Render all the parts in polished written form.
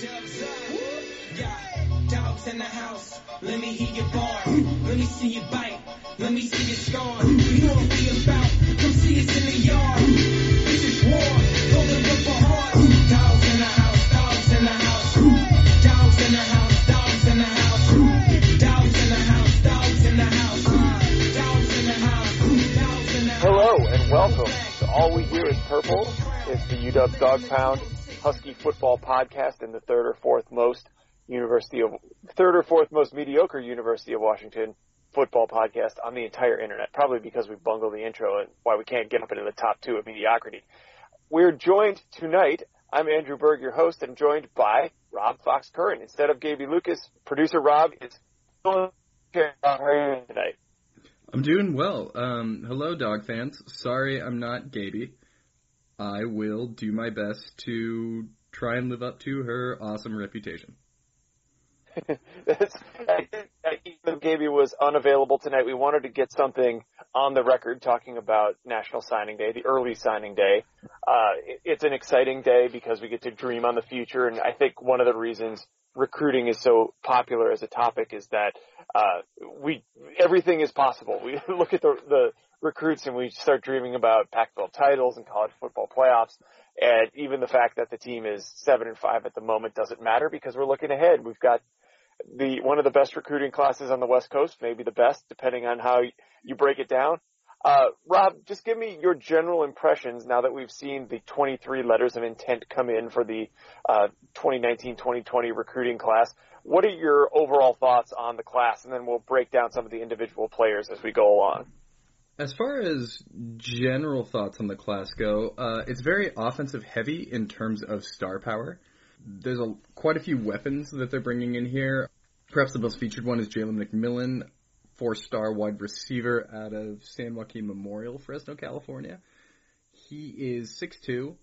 Dogs in the house. Let me hear your bar. Let me see you bite. Let me see your scar. You know what we about. Come see us in the yard. This is war. Holding up for heart. Dogs in the house. Dogs in the house. Dogs in the house. Dogs in the house. Dogs in the house. Dogs in the house. Dogs in the house. Dogs in the house. Hello and welcome to All We Hear Is Purple. It's the UW Dog Pound Husky Football Podcast in the third or fourth most mediocre University of Washington football podcast on the entire internet, probably because we bungled the intro and why we can't get up into the top two of mediocrity. We're joined tonight. I'm Andrew Berg, your host, and joined by Rob Fox Curran. Instead of Gaby Lucas, producer Rob is doing tonight. I'm doing well. Hello, dog fans. Sorry I'm not Gaby. I will do my best to try and live up to her awesome reputation. Gaby was unavailable tonight. We wanted to get something on the record talking about National Signing Day, the early signing day. It's an exciting day because we get to dream on the future, and I think one of the reasons recruiting is so popular as a topic is that everything is possible. We look at the recruits and we start dreaming about Pac-12 titles and college football playoffs. And even the fact that the team is 7-5 at the moment doesn't matter because we're looking ahead. We've got one of the best recruiting classes on the West Coast, maybe the best, depending on how you break it down. Rob, just give me your general impressions now that we've seen the 23 letters of intent come in for the 2019-2020 recruiting class. What are your overall thoughts on the class? And then we'll break down some of the individual players as we go along. As far as general thoughts on the class go, it's very offensive heavy in terms of star power. There's quite a few weapons that they're bringing in here. Perhaps the most featured one is Jalen McMillan, 4-star wide receiver out of San Joaquin Memorial, Fresno, California. He is 6'2",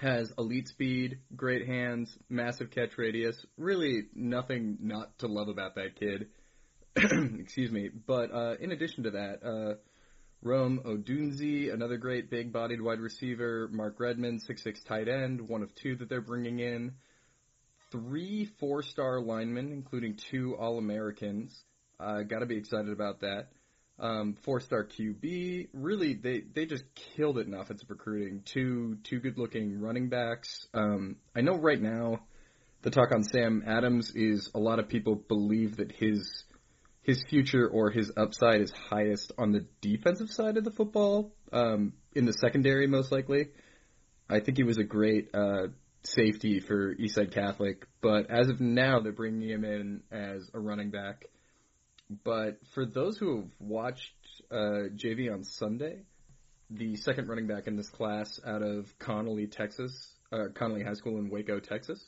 has elite speed, great hands, massive catch radius. Really nothing not to love about that kid. Excuse me. But in addition to that, Rome Odunze, another great big-bodied wide receiver. Mark Redman, 6'6" tight end, one of two that they're bringing in. 3 4-star linemen, including 2 All-Americans. Got to be excited about that. 4-star QB. Really, they just killed it in offensive recruiting. Two good-looking running backs. I know right now the talk on Sam Adams is a lot of people believe that his future or his upside is highest on the defensive side of the football, in the secondary most likely. I think he was a great safety for Eastside Catholic, but as of now they're bringing him in as a running back. But for those who have watched Javion Sunday, the second running back in this class out of Connally High School in Waco, Texas,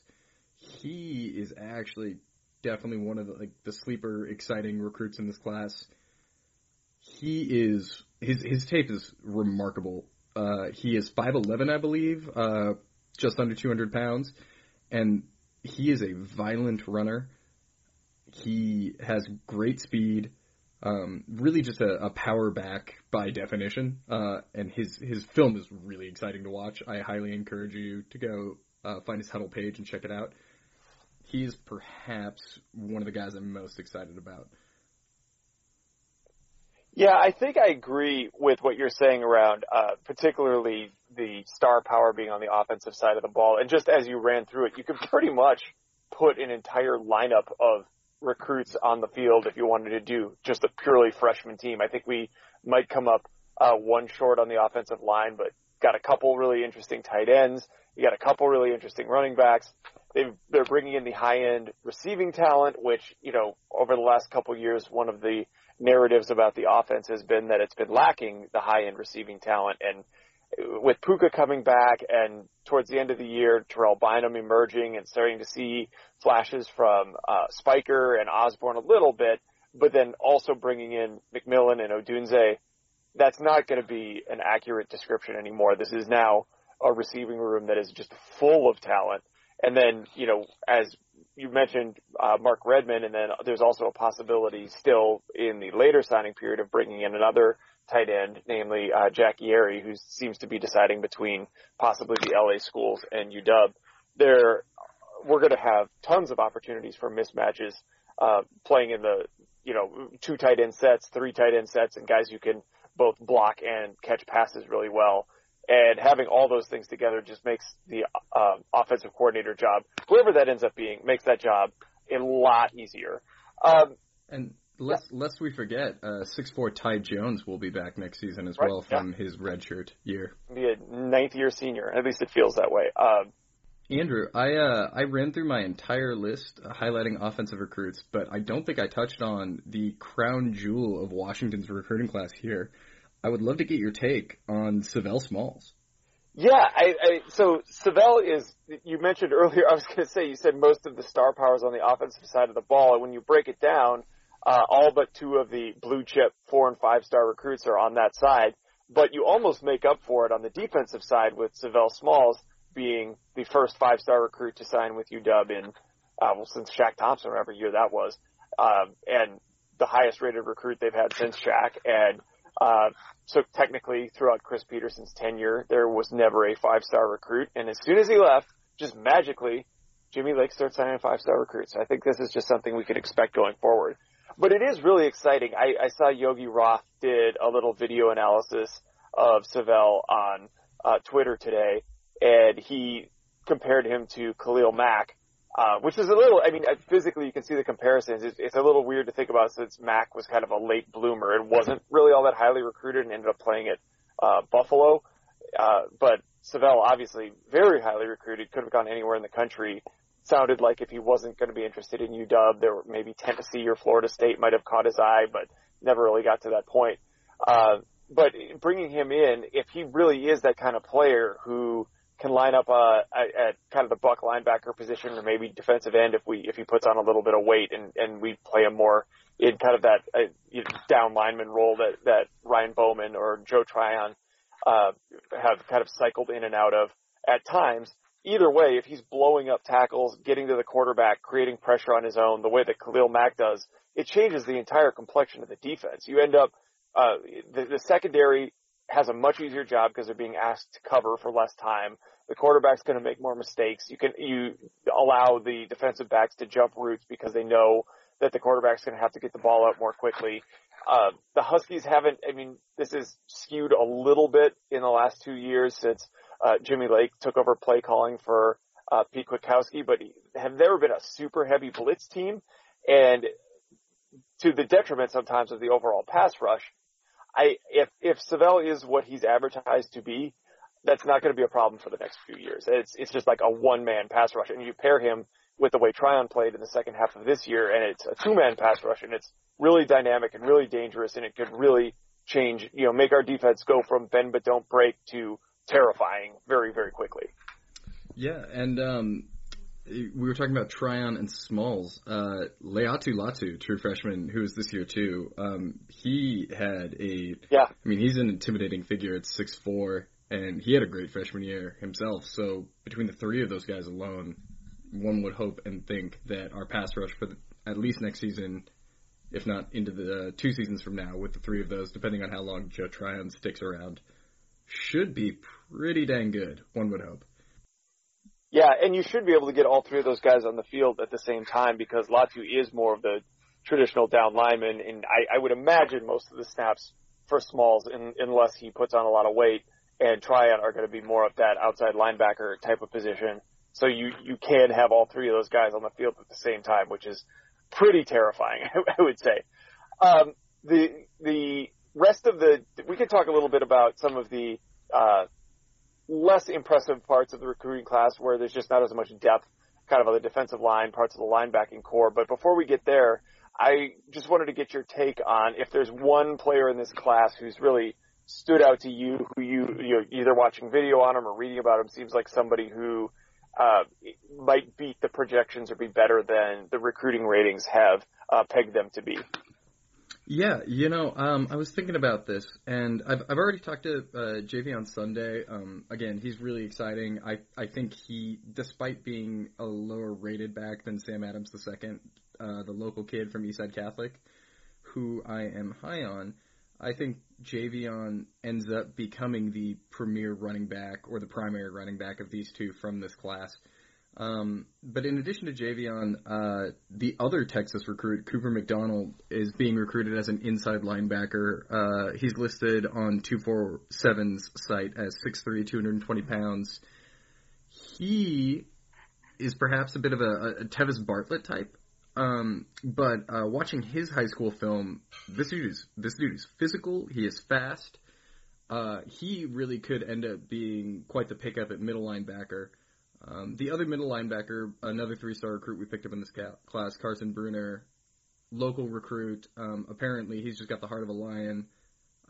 he is actually definitely one of the sleeper exciting recruits in this class. He is his tape is remarkable. He is 5'11", I believe, just under 200 pounds, and he is a violent runner. He has great speed, really just a power back by definition. And his film is really exciting to watch. I highly encourage you to go find his Huddle page and check it out. He's perhaps one of the guys I'm most excited about. Yeah, I think I agree with what you're saying around particularly the star power being on the offensive side of the ball. And just as you ran through it, you could pretty much put an entire lineup of recruits on the field if you wanted to do just a purely freshman team. I think we might come up one short on the offensive line, but got a couple really interesting tight ends. You got a couple really interesting running backs. They're bringing in the high-end receiving talent, which, you know, over the last couple of years, one of the narratives about the offense has been that it's been lacking the high-end receiving talent. And with Puka coming back and towards the end of the year, Terrell Bynum emerging and starting to see flashes from Spiker and Osborne a little bit, but then also bringing in McMillan and Odunze, that's not going to be an accurate description anymore. This is now a receiving room that is just full of talent. And then, you know, as you mentioned, Mark Redman, and then there's also a possibility still in the later signing period of bringing in another tight end, namely Jack Yeri, who seems to be deciding between possibly the LA schools and UW. There we're going to have tons of opportunities for mismatches, playing in the, you know, two tight end sets, three tight end sets, and guys who can both block and catch passes really well. And having all those things together just makes the offensive coordinator job, whoever that ends up being, makes that job a lot easier. And lest we forget, 6'4" Ty Jones will be back next season as well from his redshirt year. Be a ninth-year senior. At least it feels that way. Andrew, I ran through my entire list highlighting offensive recruits, but I don't think I touched on the crown jewel of Washington's recruiting class here. I would love to get your take on Savell Smalls. Yeah, so Savell is, you mentioned earlier, I was going to say, you said most of the star power is on the offensive side of the ball, and when you break it down, all but two of the blue-chip 4- and 5-star recruits are on that side, but you almost make up for it on the defensive side with Savell Smalls being the first 5-star recruit to sign with UW in, since Shaq Thompson, whatever year that was, and the highest-rated recruit they've had since Shaq, and so technically throughout Chris Peterson's tenure, there was never a 5-star recruit. And as soon as he left, just magically, Jimmy Lake starts signing 5-star recruits. I think this is just something we could expect going forward. But it is really exciting. I saw Yogi Roth did a little video analysis of Savell on Twitter today, and he compared him to Khalil Mack, which is a little, I mean, physically you can see the comparisons. It's a little weird to think about since Mack was kind of a late bloomer and wasn't really all that highly recruited and ended up playing at Buffalo. But Savell, obviously, very highly recruited, could have gone anywhere in the country. Sounded like if he wasn't going to be interested in UW, there were maybe Tennessee or Florida State might have caught his eye, but never really got to that point. But bringing him in, if he really is that kind of player who can line up at kind of the buck linebacker position or maybe defensive end if he puts on a little bit of weight and we play him more in kind of that down lineman role that Ryan Bowman or Joe Tryon have kind of cycled in and out of at times. Either way, if he's blowing up tackles, getting to the quarterback, creating pressure on his own, the way that Khalil Mack does, it changes the entire complexion of the defense. You end up the secondary has a much easier job because they're being asked to cover for less time. The quarterback's going to make more mistakes. You allow the defensive backs to jump routes because they know that the quarterback's going to have to get the ball out more quickly. The Huskies haven't, I mean, this is skewed a little bit in the last 2 years since Jimmy Lake took over play calling for Pete Kwiatkowski, but have never been a super heavy blitz team, and to the detriment sometimes of the overall pass rush. If Savell is what he's advertised to be, that's not going to be a problem for the next few years. It's just like a one-man pass rush, and you pair him with the way Tryon played in the second half of this year, and it's a two-man pass rush, and it's really dynamic and really dangerous, and it could really change, you know, make our defense go from bend but don't break to terrifying very, very quickly. Yeah, and we were talking about Tryon and Smalls. Leatu Latu, true freshman, who is this year too, he had I mean, he's an intimidating figure at 6'4", and he had a great freshman year himself. So between the three of those guys alone, one would hope and think that our pass rush for at least next season, if not into the 2 seasons from now, with the three of those, depending on how long Joe Tryon sticks around, should be pretty dang good, one would hope. Yeah, and you should be able to get all three of those guys on the field at the same time because Latu is more of the traditional down lineman, and I would imagine most of the snaps for Smalls, unless he puts on a lot of weight, and Tryon are going to be more of that outside linebacker type of position. So you can have all three of those guys on the field at the same time, which is pretty terrifying, I would say. The rest of we can talk a little bit about some of the less impressive parts of the recruiting class where there's just not as much depth kind of on the defensive line, parts of the linebacking core. But before we get there, I just wanted to get your take on if there's one player in this class who's really stood out to you, who you're either watching video on him or reading about him, seems like somebody who might beat the projections or be better than the recruiting ratings have pegged them to be. Yeah, you know, I was thinking about this, and I've already talked to Javion Sunday. Again, he's really exciting. I think he, despite being a lower rated back than Sam Adams II, the local kid from Eastside Catholic, who I am high on, I think Javion ends up becoming the premier running back or the primary running back of these two from this class. But in addition to Javion, the other Texas recruit, Cooper McDonald, is being recruited as an inside linebacker. He's listed on 247's site as 6'3", 220 pounds. He is perhaps a bit of a Tevis Bartlett type. But watching his high school film, this dude is physical. He is fast. He really could end up being quite the pickup at middle linebacker. The other middle linebacker, another three-star recruit we picked up in this class, Carson Bruner, local recruit. Apparently, he's just got the heart of a lion.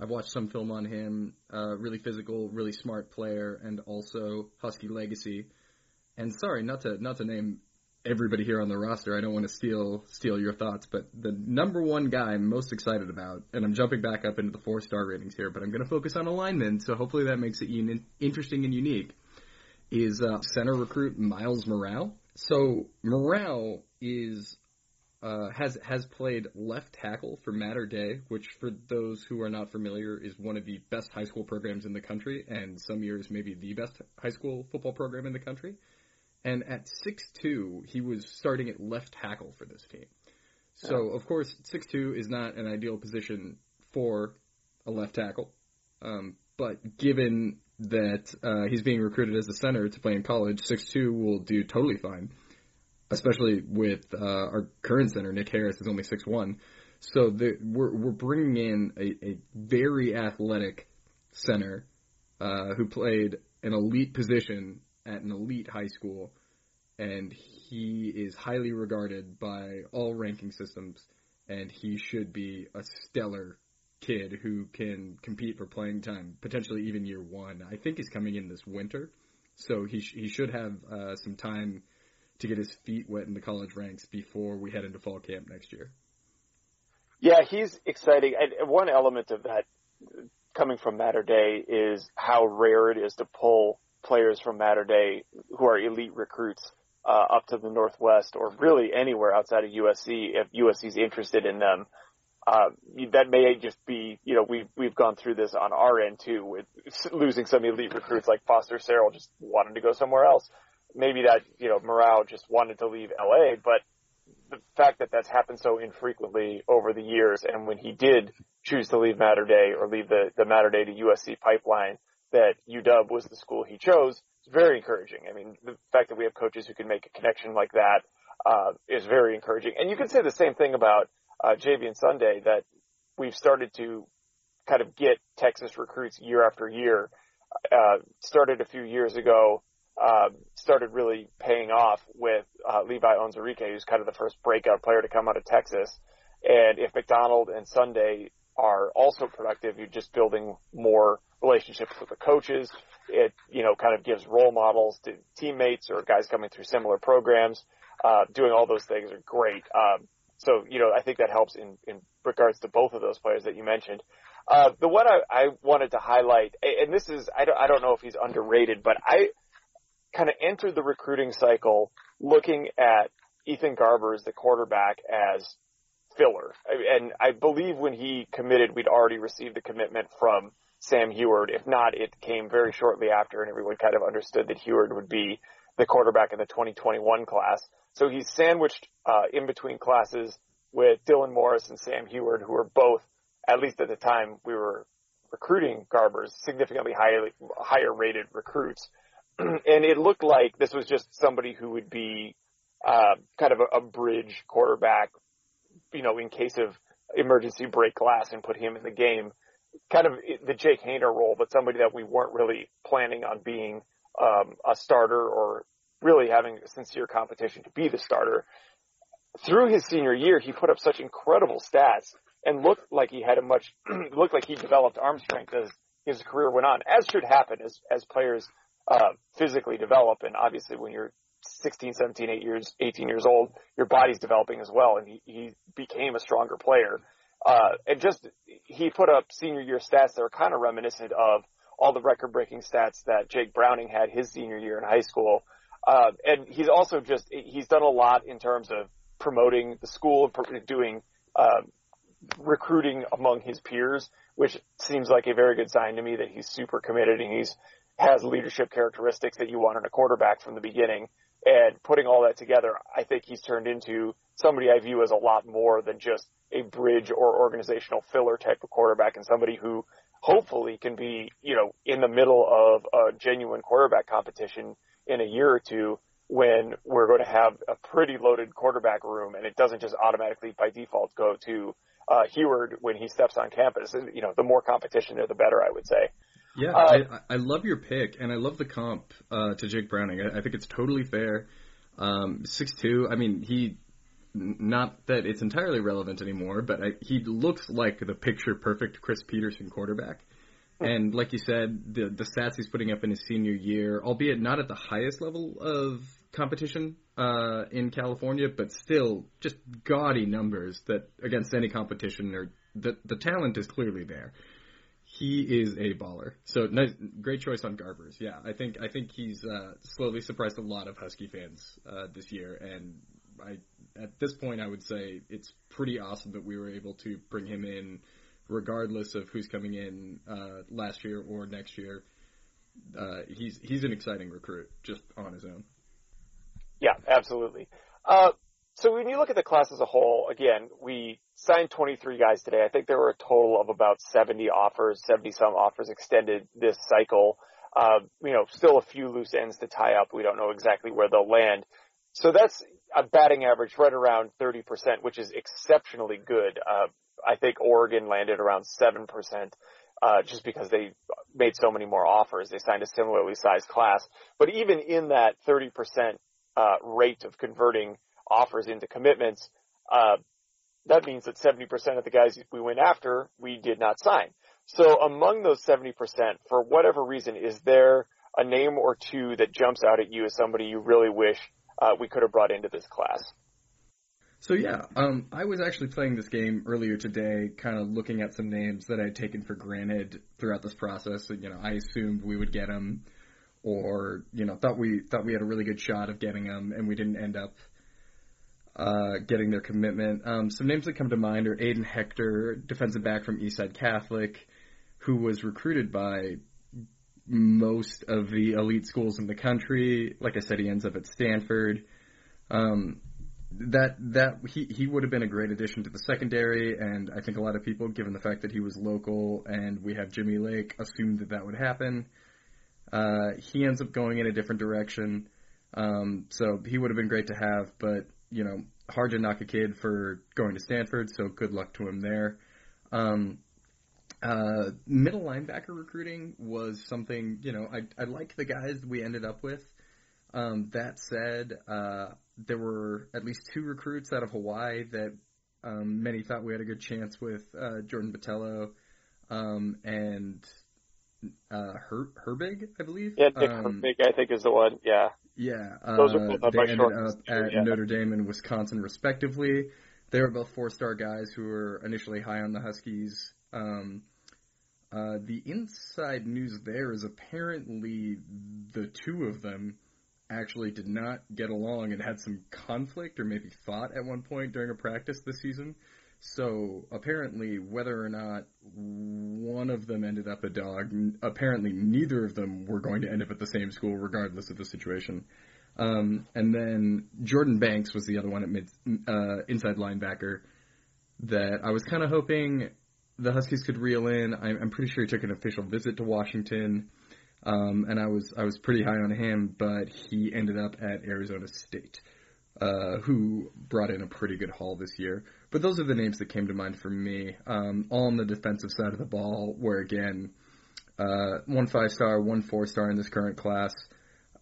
I've watched some film on him. Really physical, really smart player, and also Husky legacy. And sorry, not to name everybody here on the roster. I don't want to steal your thoughts, but the number one guy I'm most excited about, and I'm jumping back up into the four-star ratings here, but I'm going to focus on alignment, so hopefully that makes it interesting and unique, is center recruit Miles Morrell. So Morrell has played left tackle for Mater Dei, which for those who are not familiar is one of the best high school programs in the country, and some years maybe the best high school football program in the country. And at 6'2", he was starting at left tackle for this team. So, of course, 6'2" is not an ideal position for a left tackle. But given that he's being recruited as a center to play in college, 6'2" will do totally fine, especially with our current center, Nick Harris, is only 6'1". So we're bringing in a very athletic center who played an elite position at an elite high school, and he is highly regarded by all ranking systems, and he should be a stellar kid who can compete for playing time, potentially even year one. I think he's coming in this winter, so he should have some time to get his feet wet in the college ranks before we head into fall camp next year. Yeah, he's exciting. And one element of that coming from Mater Dei is how rare it is to pull players from Mater Dei who are elite recruits up to the Northwest or really anywhere outside of USC if USC's interested in them. That may just be, you know, we've gone through this on our end too with losing some elite recruits like Foster Serrell just wanted to go somewhere else. Maybe that, you know, Morrell just wanted to leave LA, but the fact that that's happened so infrequently over the years, and when he did choose to leave Mater Dei or leave the Mater Dei to USC pipeline, that UW was the school he chose, is very encouraging. I mean, the fact that we have coaches who can make a connection like that is very encouraging. And you can say the same thing about Javion Sunday, that we've started to kind of get Texas recruits year after year. Started a few years ago, started really paying off with Levi Onwuzurike, who's kind of the first breakout player to come out of Texas. And if McDonald and Sunday are also productive, you're just building more relationships with the coaches. It, you know, kind of gives role models to teammates or guys coming through similar programs. Doing all those things are great. So, you know, I think that helps in regards to both of those players that you mentioned. The one I wanted to highlight, and this is, I don't know if he's underrated, but I kind of entered the recruiting cycle looking at Ethan Garber as the quarterback as filler. And I believe when he committed, we'd already received the commitment from Sam Heward. If not, it came very shortly after, and everyone kind of understood that Heward would be the quarterback in the 2021 class. So he's sandwiched in between classes with Dylan Morris and Sam Heward, who are both, at least at the time we were recruiting Garbers, significantly higher rated recruits. And it looked like this was just somebody who would be kind of a bridge quarterback, you know, in case of emergency break glass and put him in the game. Kind of the Jake Hayner role, but somebody that we weren't really planning on being a starter or really having a sincere competition to be the starter. Through his senior year, he put up such incredible stats and looked like he had looked like he developed arm strength as his career went on, as should happen as players physically develop. And obviously when you're 16, 17, 18 years old, your body's developing as well. And he became a stronger player. And just he put up senior year stats that are kind of reminiscent of all the record-breaking stats that Jake Browning had his senior year in high school. And he's also he's done a lot in terms of promoting the school, doing recruiting among his peers, which seems like a very good sign to me that he's super committed and has leadership characteristics that you want in a quarterback from the beginning. And putting all that together, I think he's turned into somebody I view as a lot more than just a bridge or organizational filler type of quarterback, and somebody who hopefully can be, you know, in the middle of a genuine quarterback competition in a year or two, when we're going to have a pretty loaded quarterback room, and it doesn't just automatically by default go to Heward when he steps on campus. And, you know, the more competition there, the better, I would say. Yeah, I love your pick, and I love the comp to Jake Browning. I think it's totally fair. 6'2", I mean, he – not that it's entirely relevant anymore, but he looks like the picture-perfect Chris Peterson quarterback. And like you said, the stats he's putting up in his senior year, albeit not at the highest level of competition in California, but still just gaudy numbers that against any competition, or the talent is clearly there. He is a baller. So nice, great choice on Garbers. Yeah, I think he's slowly surprised a lot of Husky fans this year, and at this point I would say it's pretty awesome that we were able to bring him in, regardless of who's coming in last year or next year. He's an exciting recruit just on his own. Yeah, absolutely. So when you look at the class as a whole, again, we signed 23 guys today. I think there were a total of about 70-some offers extended this cycle. Still a few loose ends to tie up. We don't know exactly where they'll land. So that's a batting average right around 30%, which is exceptionally good. I think Oregon landed around 7%, just because they made so many more offers. They signed a similarly sized class. But even in that 30% rate of converting offers into commitments, that means that 70% of the guys we went after, we did not sign. So among those 70%, for whatever reason, is there a name or two that jumps out at you as somebody you really wish we could have brought into this class? So yeah, I was actually playing this game earlier today, kind of looking at some names that I had taken for granted throughout this process. You know, I assumed we would get them, or, you know, thought we had a really good shot of getting them, and we didn't end up getting their commitment. Some names that come to mind are Aiden Hector, defensive back from Eastside Catholic, who was recruited by most of the elite schools in the country. Like I said, he ends up at Stanford. He would have been a great addition to the secondary, and I think a lot of people, given the fact that he was local and we have Jimmy Lake, assumed that would happen. He ends up going in a different direction, so he would have been great to have, but you know, hard to knock a kid for going to Stanford, so good luck to him there. Middle linebacker recruiting was something, you know, I like the guys we ended up with. That said, there were at least two recruits out of Hawaii that many thought we had a good chance with, Jordan Botello and Herbig, I believe. Yeah, Nick Herbig, I think, is the one, yeah. Yeah, they ended up at Notre Dame and Wisconsin, respectively. They were both four-star guys who were initially high on the Huskies. The inside news there is apparently the two of them actually did not get along and had some conflict or maybe fought at one point during a practice this season. So apparently, whether or not one of them ended up a dog, apparently neither of them were going to end up at the same school, regardless of the situation. And then Jordan Banks was the other one at inside linebacker that I was kind of hoping the Huskies could reel in. I'm pretty sure he took an official visit to Washington, and I was pretty high on him, but he ended up at Arizona State, who brought in a pretty good haul this year. But those are the names that came to mind for me, all on the defensive side of the ball, where, again, 1 5-star, 1 4-star in this current class,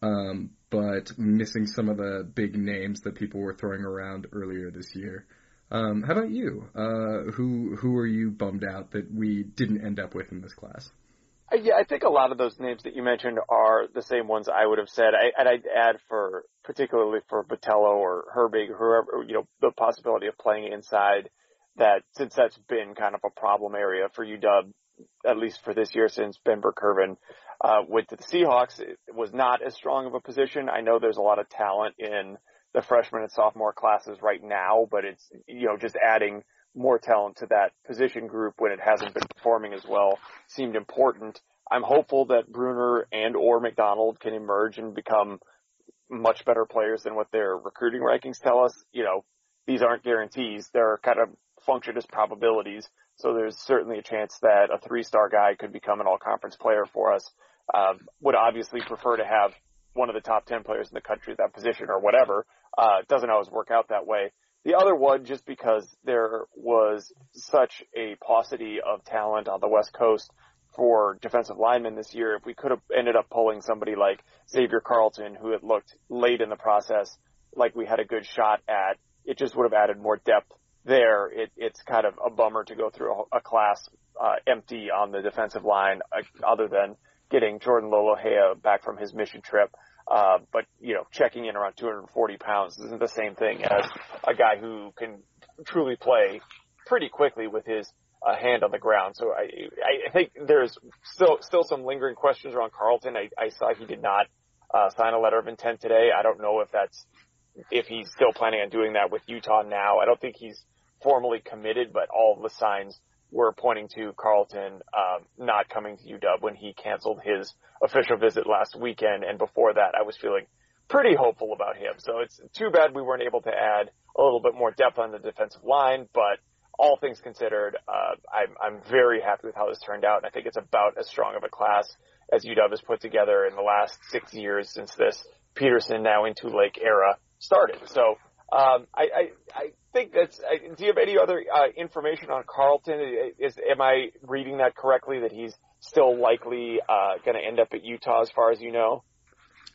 but missing some of the big names that people were throwing around earlier this year. How about you? Who are you bummed out that we didn't end up with in this class? Yeah, I think a lot of those names that you mentioned are the same ones I would have said. I'd add particularly for Botello or Herbig, whoever, you know, the possibility of playing inside, that since that's been kind of a problem area for UW, at least for this year, since Ben Burkervin went to the Seahawks, it was not as strong of a position. I know there's a lot of talent in the freshman and sophomore classes right now, but it's, you know, just adding more talent to that position group when it hasn't been performing as well seemed important. I'm hopeful that Bruner and or McDonald can emerge and become much better players than what their recruiting rankings tell us. You know, these aren't guarantees. They're kind of functioned as probabilities. So there's certainly a chance that a three-star guy could become an all-conference player for us. Would obviously prefer to have one of the top 10 players in the country at that position or whatever. It doesn't always work out that way. The other one, just because there was such a paucity of talent on the West Coast for defensive linemen this year, if we could have ended up pulling somebody like Xavier Carlton, who had looked late in the process like we had a good shot at, it just would have added more depth there. It's kind of a bummer to go through a class empty on the defensive line, other than getting Jordan Lolohea back from his mission trip. But, you know, checking in around 240 pounds isn't the same thing as a guy who can truly play pretty quickly with his hand on the ground. So I think there's still some lingering questions around Carlton. I saw he did not sign a letter of intent today. I don't know if he's still planning on doing that with Utah now. I don't think he's formally committed, but all the signs were pointing to Carlton not coming to UW when he canceled his official visit last weekend. And before that, I was feeling pretty hopeful about him. So it's too bad we weren't able to add a little bit more depth on the defensive line. But all things considered, I'm very happy with how this turned out. And I think it's about as strong of a class as UW has put together in the last 6 years since this Peterson, now into Lake era, started. So I think that's. Do you have any other information on Carlton? Am I reading that correctly, that he's still likely going to end up at Utah as far as you know?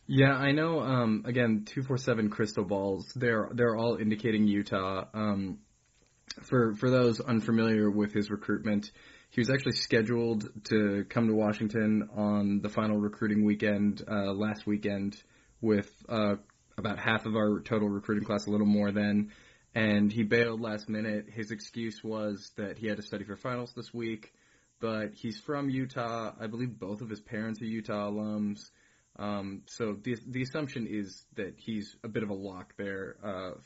Yeah, I know. Again, 247 crystal balls. They're all indicating Utah. For those unfamiliar with his recruitment, he was actually scheduled to come to Washington on the final recruiting weekend last weekend with about half of our total recruiting class, a little more than, and he bailed last minute. His excuse was that he had to study for finals this week, but he's from Utah. I believe both of his parents are Utah alums. So the assumption is that he's a bit of a lock there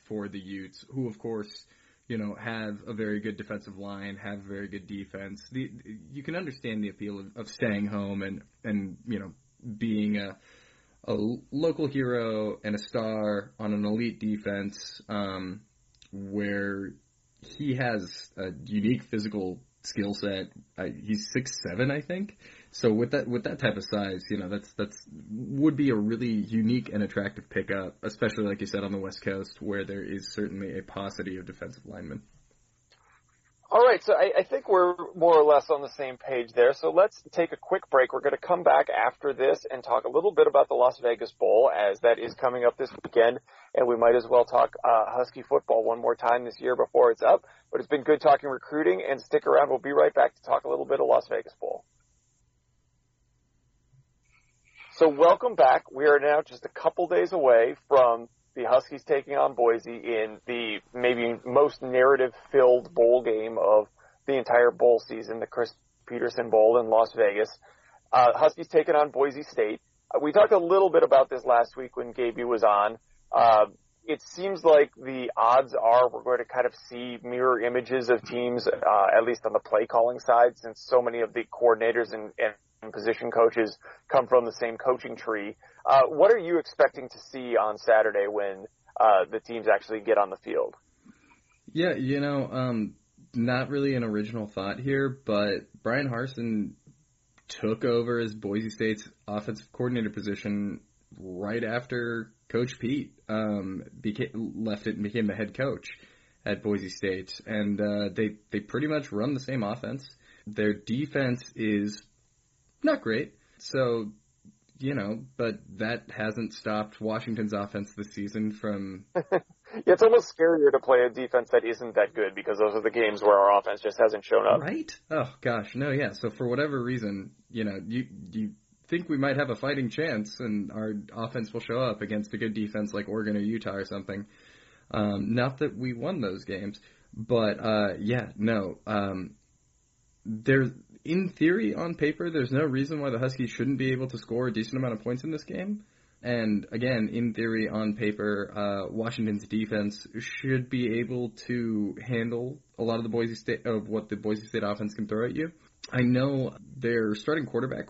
for the Utes, who, of course, you know, have a very good defensive line, have very good defense. You can understand the appeal of staying home and you know, being a local hero and a star on an elite defense, where he has a unique physical skill set. He's 6'7", I think. So with that type of size, you know, that's would be a really unique and attractive pickup, especially like you said on the West Coast, where there is certainly a paucity of defensive linemen. All right, so I think we're more or less on the same page there. So let's take a quick break. We're going to come back after this and talk a little bit about the Las Vegas Bowl, as that is coming up this weekend, and we might as well talk Husky football one more time this year before it's up. But it's been good talking recruiting, and stick around. We'll be right back to talk a little bit of Las Vegas Bowl. So welcome back. We are now just a couple days away from the Huskies taking on Boise in the maybe most narrative-filled bowl game of the entire bowl season, the Chris Peterson Bowl in Las Vegas. Huskies taking on Boise State. We talked a little bit about this last week when Gaby was on. It seems like the odds are we're going to kind of see mirror images of teams, at least on the play-calling side, since so many of the coordinators and position coaches come from the same coaching tree. What are you expecting to see on Saturday when the teams actually get on the field? Yeah, you know, not really an original thought here, but Brian Harsin took over as Boise State's offensive coordinator position right after Coach Pete left it and became the head coach at Boise State. And they pretty much run the same offense. Their defense is not great. So, you know, but that hasn't stopped Washington's offense this season from... Yeah, it's almost scarier to play a defense that isn't that good, because those are the games where our offense just hasn't shown up. Right? Oh, gosh. No, yeah. So for whatever reason, you know, you think we might have a fighting chance and our offense will show up against a good defense like Oregon or Utah or something. Not that we won those games, but yeah, no. In theory, on paper, there's no reason why the Huskies shouldn't be able to score a decent amount of points in this game. And again, in theory, on paper, Washington's defense should be able to handle a lot of what the Boise State offense can throw at you. I know their starting quarterback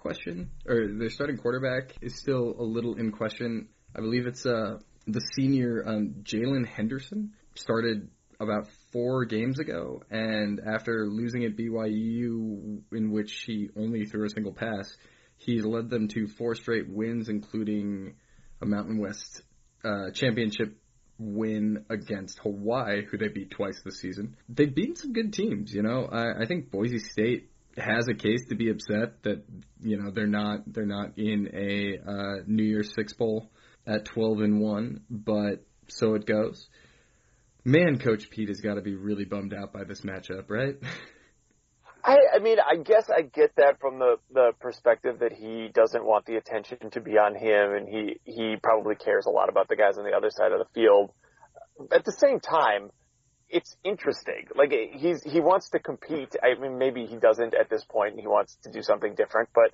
is still a little in question. I believe it's the senior Jalen Henderson started about 4 games ago, and after losing at BYU, in which he only threw a single pass, he's led them to 4 straight wins, including a Mountain West championship win against Hawaii, who they beat twice this season. They've beaten some good teams, you know. I think Boise State has a case to be upset that, you know, they're not in a New Year's Six Bowl at 12-1, but so it goes. Man, Coach Pete has got to be really bummed out by this matchup, right? I mean, I guess I get that from the perspective that he doesn't want the attention to be on him, and he probably cares a lot about the guys on the other side of the field. At the same time, it's interesting. Like, he wants to compete. I mean, maybe he doesn't at this point, and he wants to do something different. But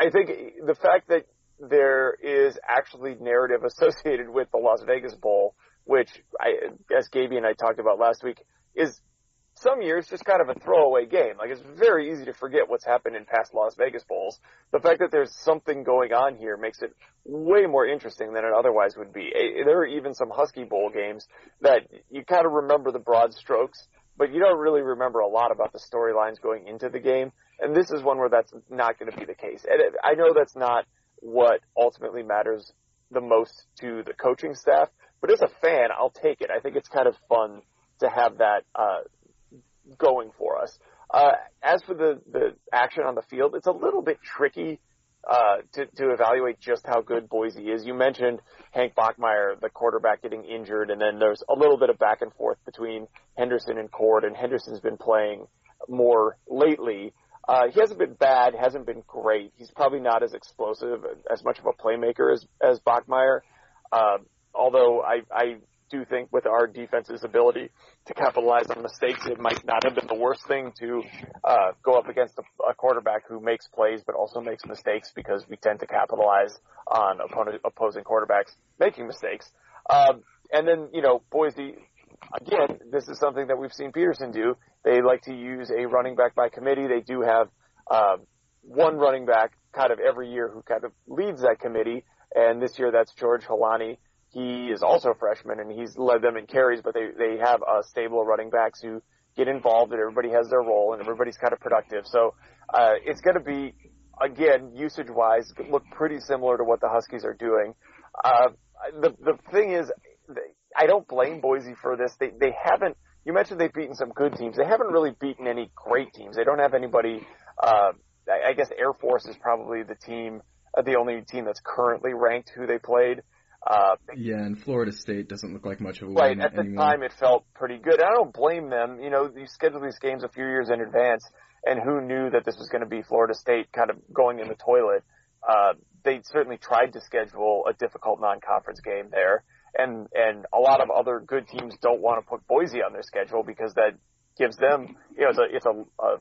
I think the fact that there is actually narrative associated with the Las Vegas Bowl, which I guess Gaby and I talked about last week, is some years just kind of a throwaway game. Like, it's very easy to forget what's happened in past Las Vegas Bowls. The fact that there's something going on here makes it way more interesting than it otherwise would be. There are even some Husky Bowl games that you kind of remember the broad strokes, but you don't really remember a lot about the storylines going into the game. And this is one where that's not going to be the case. And I know that's not what ultimately matters the most to the coaching staff, but as a fan, I'll take it. I think it's kind of fun to have that going for us. As for the action on the field, it's a little bit tricky to evaluate just how good Boise is. You mentioned Hank Bachmeier, the quarterback, getting injured, and then there's a little bit of back and forth between Henderson and Cord, and Henderson's been playing more lately. He hasn't been bad, hasn't been great. He's probably not as explosive, as much of a playmaker as Bachmeier, although I do think with our defense's ability to capitalize on mistakes, it might not have been the worst thing to go up against a quarterback who makes plays but also makes mistakes, because we tend to capitalize on opposing quarterbacks making mistakes. And then, you know, Boise, again, this is something that we've seen Peterson do. They like to use a running back by committee. They do have one running back kind of every year who kind of leads that committee, and this year that's George Helani. He is also a freshman, and he's led them in carries, but they have a stable of running backs who get involved, and everybody has their role, and everybody's kind of productive. So it's going to be, again, usage-wise, look pretty similar to what the Huskies are doing. The thing is, I don't blame Boise for this. They haven't – you mentioned they've beaten some good teams. They haven't really beaten any great teams. They don't have anybody I guess Air Force is probably the team, the only team that's currently ranked who they played. And Florida State doesn't look like much of a win. Right, at the time it felt pretty good. I don't blame them. You know, you schedule these games a few years in advance, and who knew that this was going to be Florida State kind of going in the toilet? They certainly tried to schedule a difficult non-conference game there, and a lot of other good teams don't want to put Boise on their schedule because that gives them, you know, it's a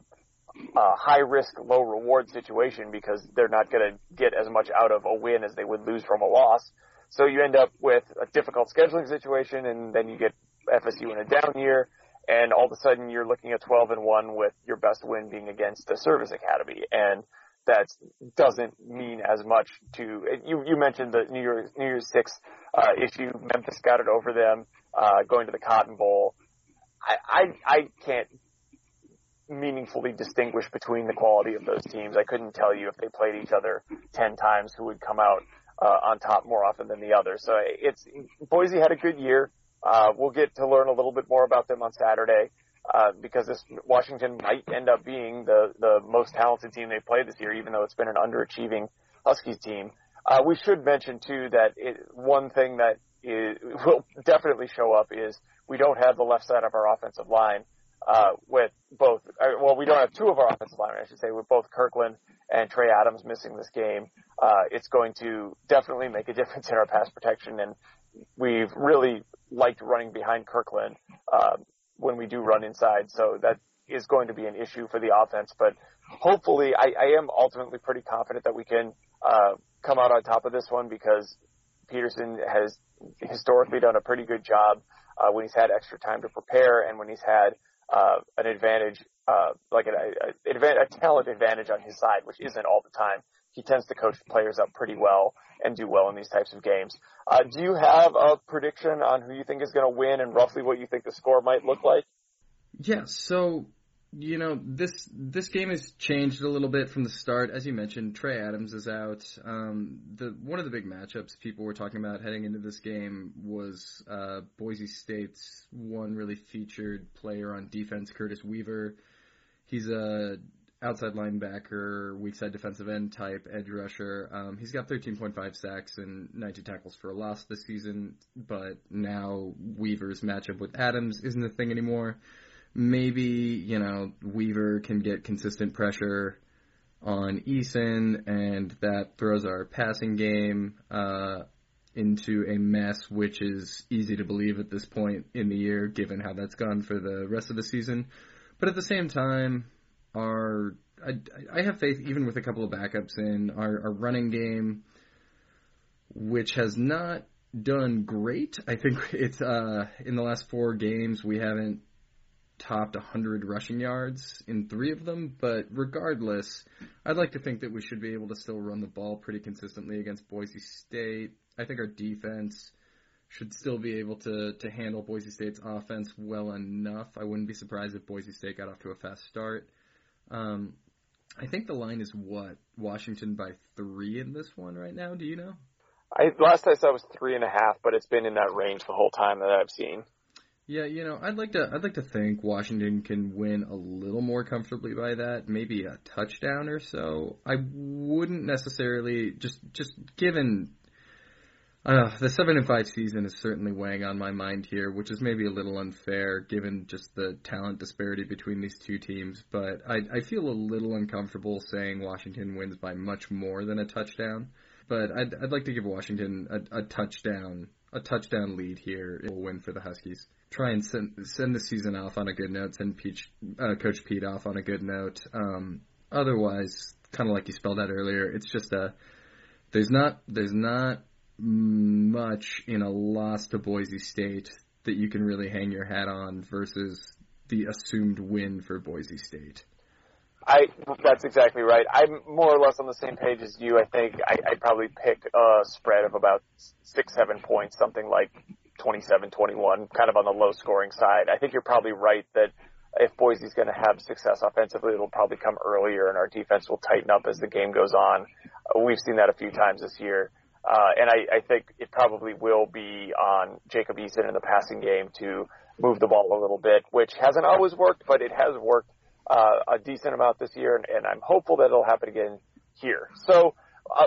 high-risk, low-reward situation, because they're not going to get as much out of a win as they would lose from a loss. So you end up with a difficult scheduling situation, and then you get FSU in a down year, and all of a sudden you're looking at 12-1 with your best win being against the service academy. And that doesn't mean as much to – you mentioned the New Year's 6 issue. Memphis got it over them going to the Cotton Bowl. I can't meaningfully distinguish between the quality of those teams. I couldn't tell you if they played each other 10 times who would come out on top more often than the others. So Boise had a good year. We'll get to learn a little bit more about them on Saturday because this Washington might end up being the most talented team they've played this year, even though it's been an underachieving Huskies team. We should mention, too, that one thing that will definitely show up is we don't have the left side of our offensive line with both – well, we don't have two of our offensive linemen, I should say, with both Kirkland and Trey Adams missing this game. It's going to definitely make a difference in our pass protection, and we've really liked running behind Kirkland when we do run inside, so that is going to be an issue for the offense. But hopefully, I am ultimately pretty confident that we can come out on top of this one, because Peterson has historically done a pretty good job when he's had extra time to prepare and when he's had an advantage, like a talent advantage on his side, which isn't all the time. He tends to coach players up pretty well and do well in these types of games. Do you have a prediction on who you think is going to win and roughly what you think the score might look like? Yeah, so, you know, this game has changed a little bit from the start. As you mentioned, Trey Adams is out. One of the big matchups people were talking about heading into this game was Boise State's one really featured player on defense, Curtis Weaver. He's a outside linebacker, weak side defensive end type, edge rusher. He's got 13.5 sacks and 19 tackles for a loss this season, but now Weaver's matchup with Adams isn't a thing anymore. Maybe, you know, Weaver can get consistent pressure on Eason, and that throws our passing game into a mess, which is easy to believe at this point in the year, given how that's gone for the rest of the season. But at the same time, I have faith, even with a couple of backups in, our running game, which has not done great. I think it's in the last four games we haven't topped 100 rushing yards in three of them, but regardless, I'd like to think that we should be able to still run the ball pretty consistently against Boise State. I think our defense should still be able to handle Boise State's offense well enough. I wouldn't be surprised if Boise State got off to a fast start. I think the line is what? Washington by 3 in this one right now, do you know? Last I saw it was 3.5, but it's been in that range the whole time that I've seen. Yeah, you know, I'd like to think Washington can win a little more comfortably by that, maybe a touchdown or so. I wouldn't necessarily just given the 7-5 season is certainly weighing on my mind here, which is maybe a little unfair given just the talent disparity between these two teams. But I feel a little uncomfortable saying Washington wins by much more than a touchdown. But I'd like to give Washington a touchdown lead here. It will win for the Huskies. Try and send the season off on a good note. Send Coach Pete off on a good note. Otherwise, kind of like you spelled out earlier, it's just there's not much in a loss to Boise State that you can really hang your hat on versus the assumed win for Boise State. That's exactly right. I'm more or less on the same page as you. I think I'd probably pick a spread of about 6-7 points, something like 27-21, kind of on the low-scoring side. I think you're probably right that if Boise's going to have success offensively, it'll probably come earlier, and our defense will tighten up as the game goes on. We've seen that a few times this year. And I think it probably will be on Jacob Eason in the passing game to move the ball a little bit, which hasn't always worked, but it has worked a decent amount this year, and I'm hopeful that it'll happen again here. So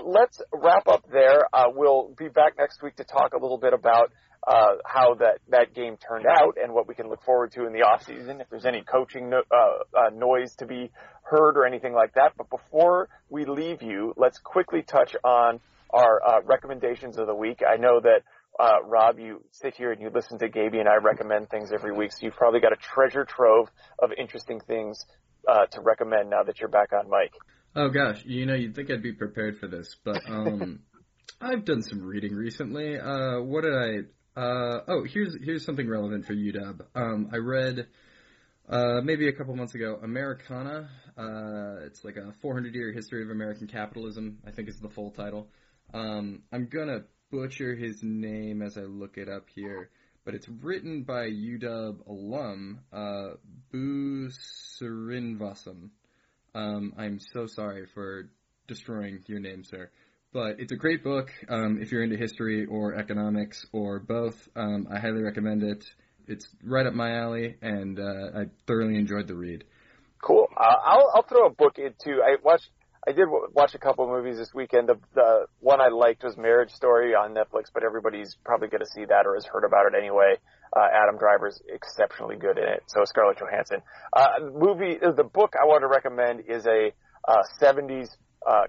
let's wrap up there. We'll be back next week to talk a little bit about how that game turned out and what we can look forward to in the off season, if there's any coaching noise to be heard or anything like that. But before we leave you, let's quickly touch on our recommendations of the week. I know that, Rob, you sit here and you listen to Gaby and I recommend things every week, so you've probably got a treasure trove of interesting things to recommend now that you're back on mic. Oh, gosh. You know, you'd think I'd be prepared for this, but I've done some reading recently. What did I – oh, here's something relevant for UW. I read maybe a couple months ago, Americana. It's like a 400-year history of American capitalism, I think is the full title. I'm going to butcher his name as I look it up here, but it's written by UW alum Bu Srinivasam. I'm so sorry for destroying your name, sir. But it's a great book if you're into history or economics or both. I highly recommend it. It's right up my alley, and I thoroughly enjoyed the read. Cool. I'll throw a book in, too. I did watch a couple of movies this weekend. The one I liked was Marriage Story on Netflix, but everybody's probably going to see that or has heard about it anyway. Adam Driver's exceptionally good in it, so is Scarlett Johansson. The book I want to recommend is a 70s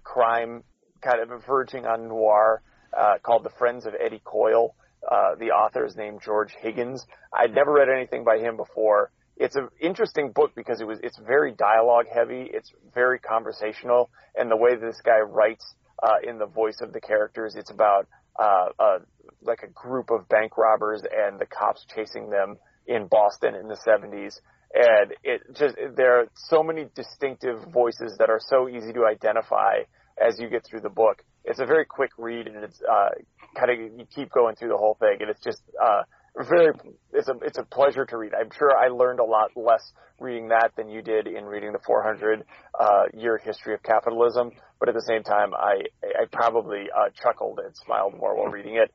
crime, kind of verging on noir, called The Friends of Eddie Coyle. The author is named George Higgins. I'd never read anything by him before. It's an interesting book because it's very dialogue heavy. It's very conversational. And the way that this guy writes in the voice of the characters, it's about like a group of bank robbers and the cops chasing them in Boston in the 70s. And there are so many distinctive voices that are so easy to identify as you get through the book. It's a very quick read, and it's kind of, you keep going through the whole thing, and it's just it's a pleasure to read. I'm sure I learned a lot less reading that than you did in reading the 400-year history of capitalism, but at the same time, I probably chuckled and smiled more while reading it.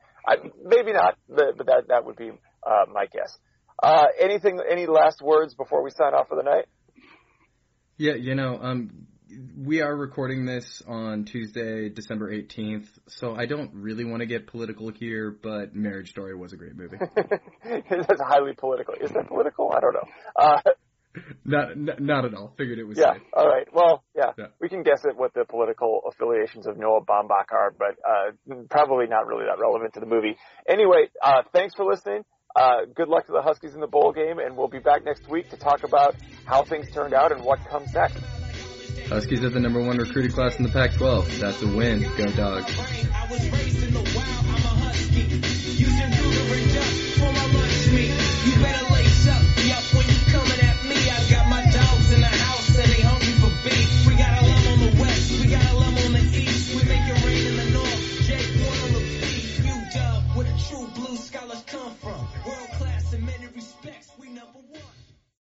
Maybe not, but that would be my guess. Any last words before we sign off for the night? Yeah, we are recording this on Tuesday, December 18th, so I don't really want to get political here, but Marriage Story was a great movie. That's highly political. Is that political? I don't know. Not at all. Figured it was. Yeah. Safe. All right. Well, yeah. We can guess at what the political affiliations of Noah Baumbach are, but probably not really that relevant to the movie. Anyway, thanks for listening. Good luck to the Huskies in the bowl game, and we'll be back next week to talk about how things turned out and what comes next. Huskies are the number 1 recruited class in the Pac-12. That's a win. Go Dogs.